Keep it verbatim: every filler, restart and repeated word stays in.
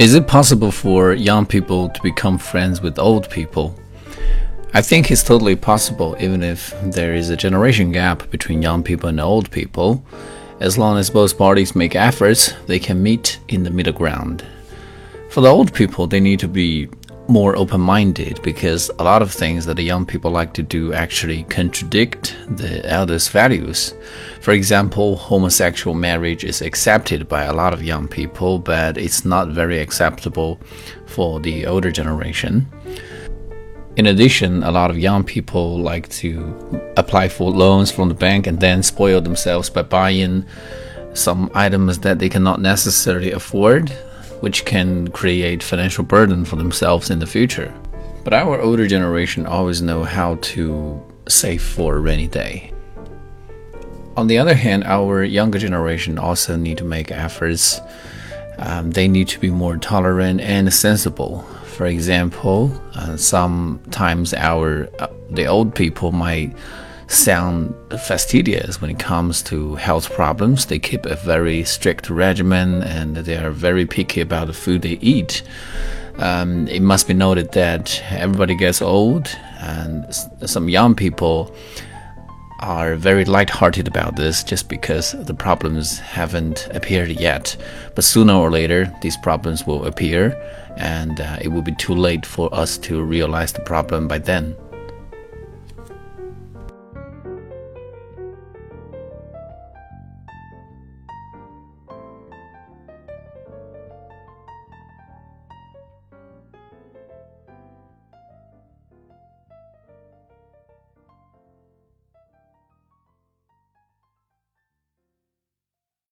Is it possible for young people to become friends with old people? I think it's totally possible, even if there is a generation gap between young people and old people. As long as both parties make efforts, they can meet in the middle ground. For the old people, they need to be more open-minded because a lot of things that the young people like to do actually contradict the elders' values. For example, homosexual marriage is accepted by a lot of young people, but it's not very acceptable for the older generation. In addition, a lot of young people like to apply for loans from the bank and then spoil themselves by buying some items that they cannot necessarily afford, which can create financial burden for themselves in the future. But our older generation always know how to save for a rainy day. On the other hand, our younger generation also need to make efforts. Um, they need to be more tolerant and sensible. For example, uh, sometimes our uh, the old people might sound fastidious when it comes to health problems. They keep a very strict regimen and they are very picky about the food they eat. Um, it must be noted that everybody gets old, and s- some young people are very light-hearted about this just because the problems haven't appeared yet. But sooner or later, these problems will appear, and uh, it will be too late for us to realize the problem by then.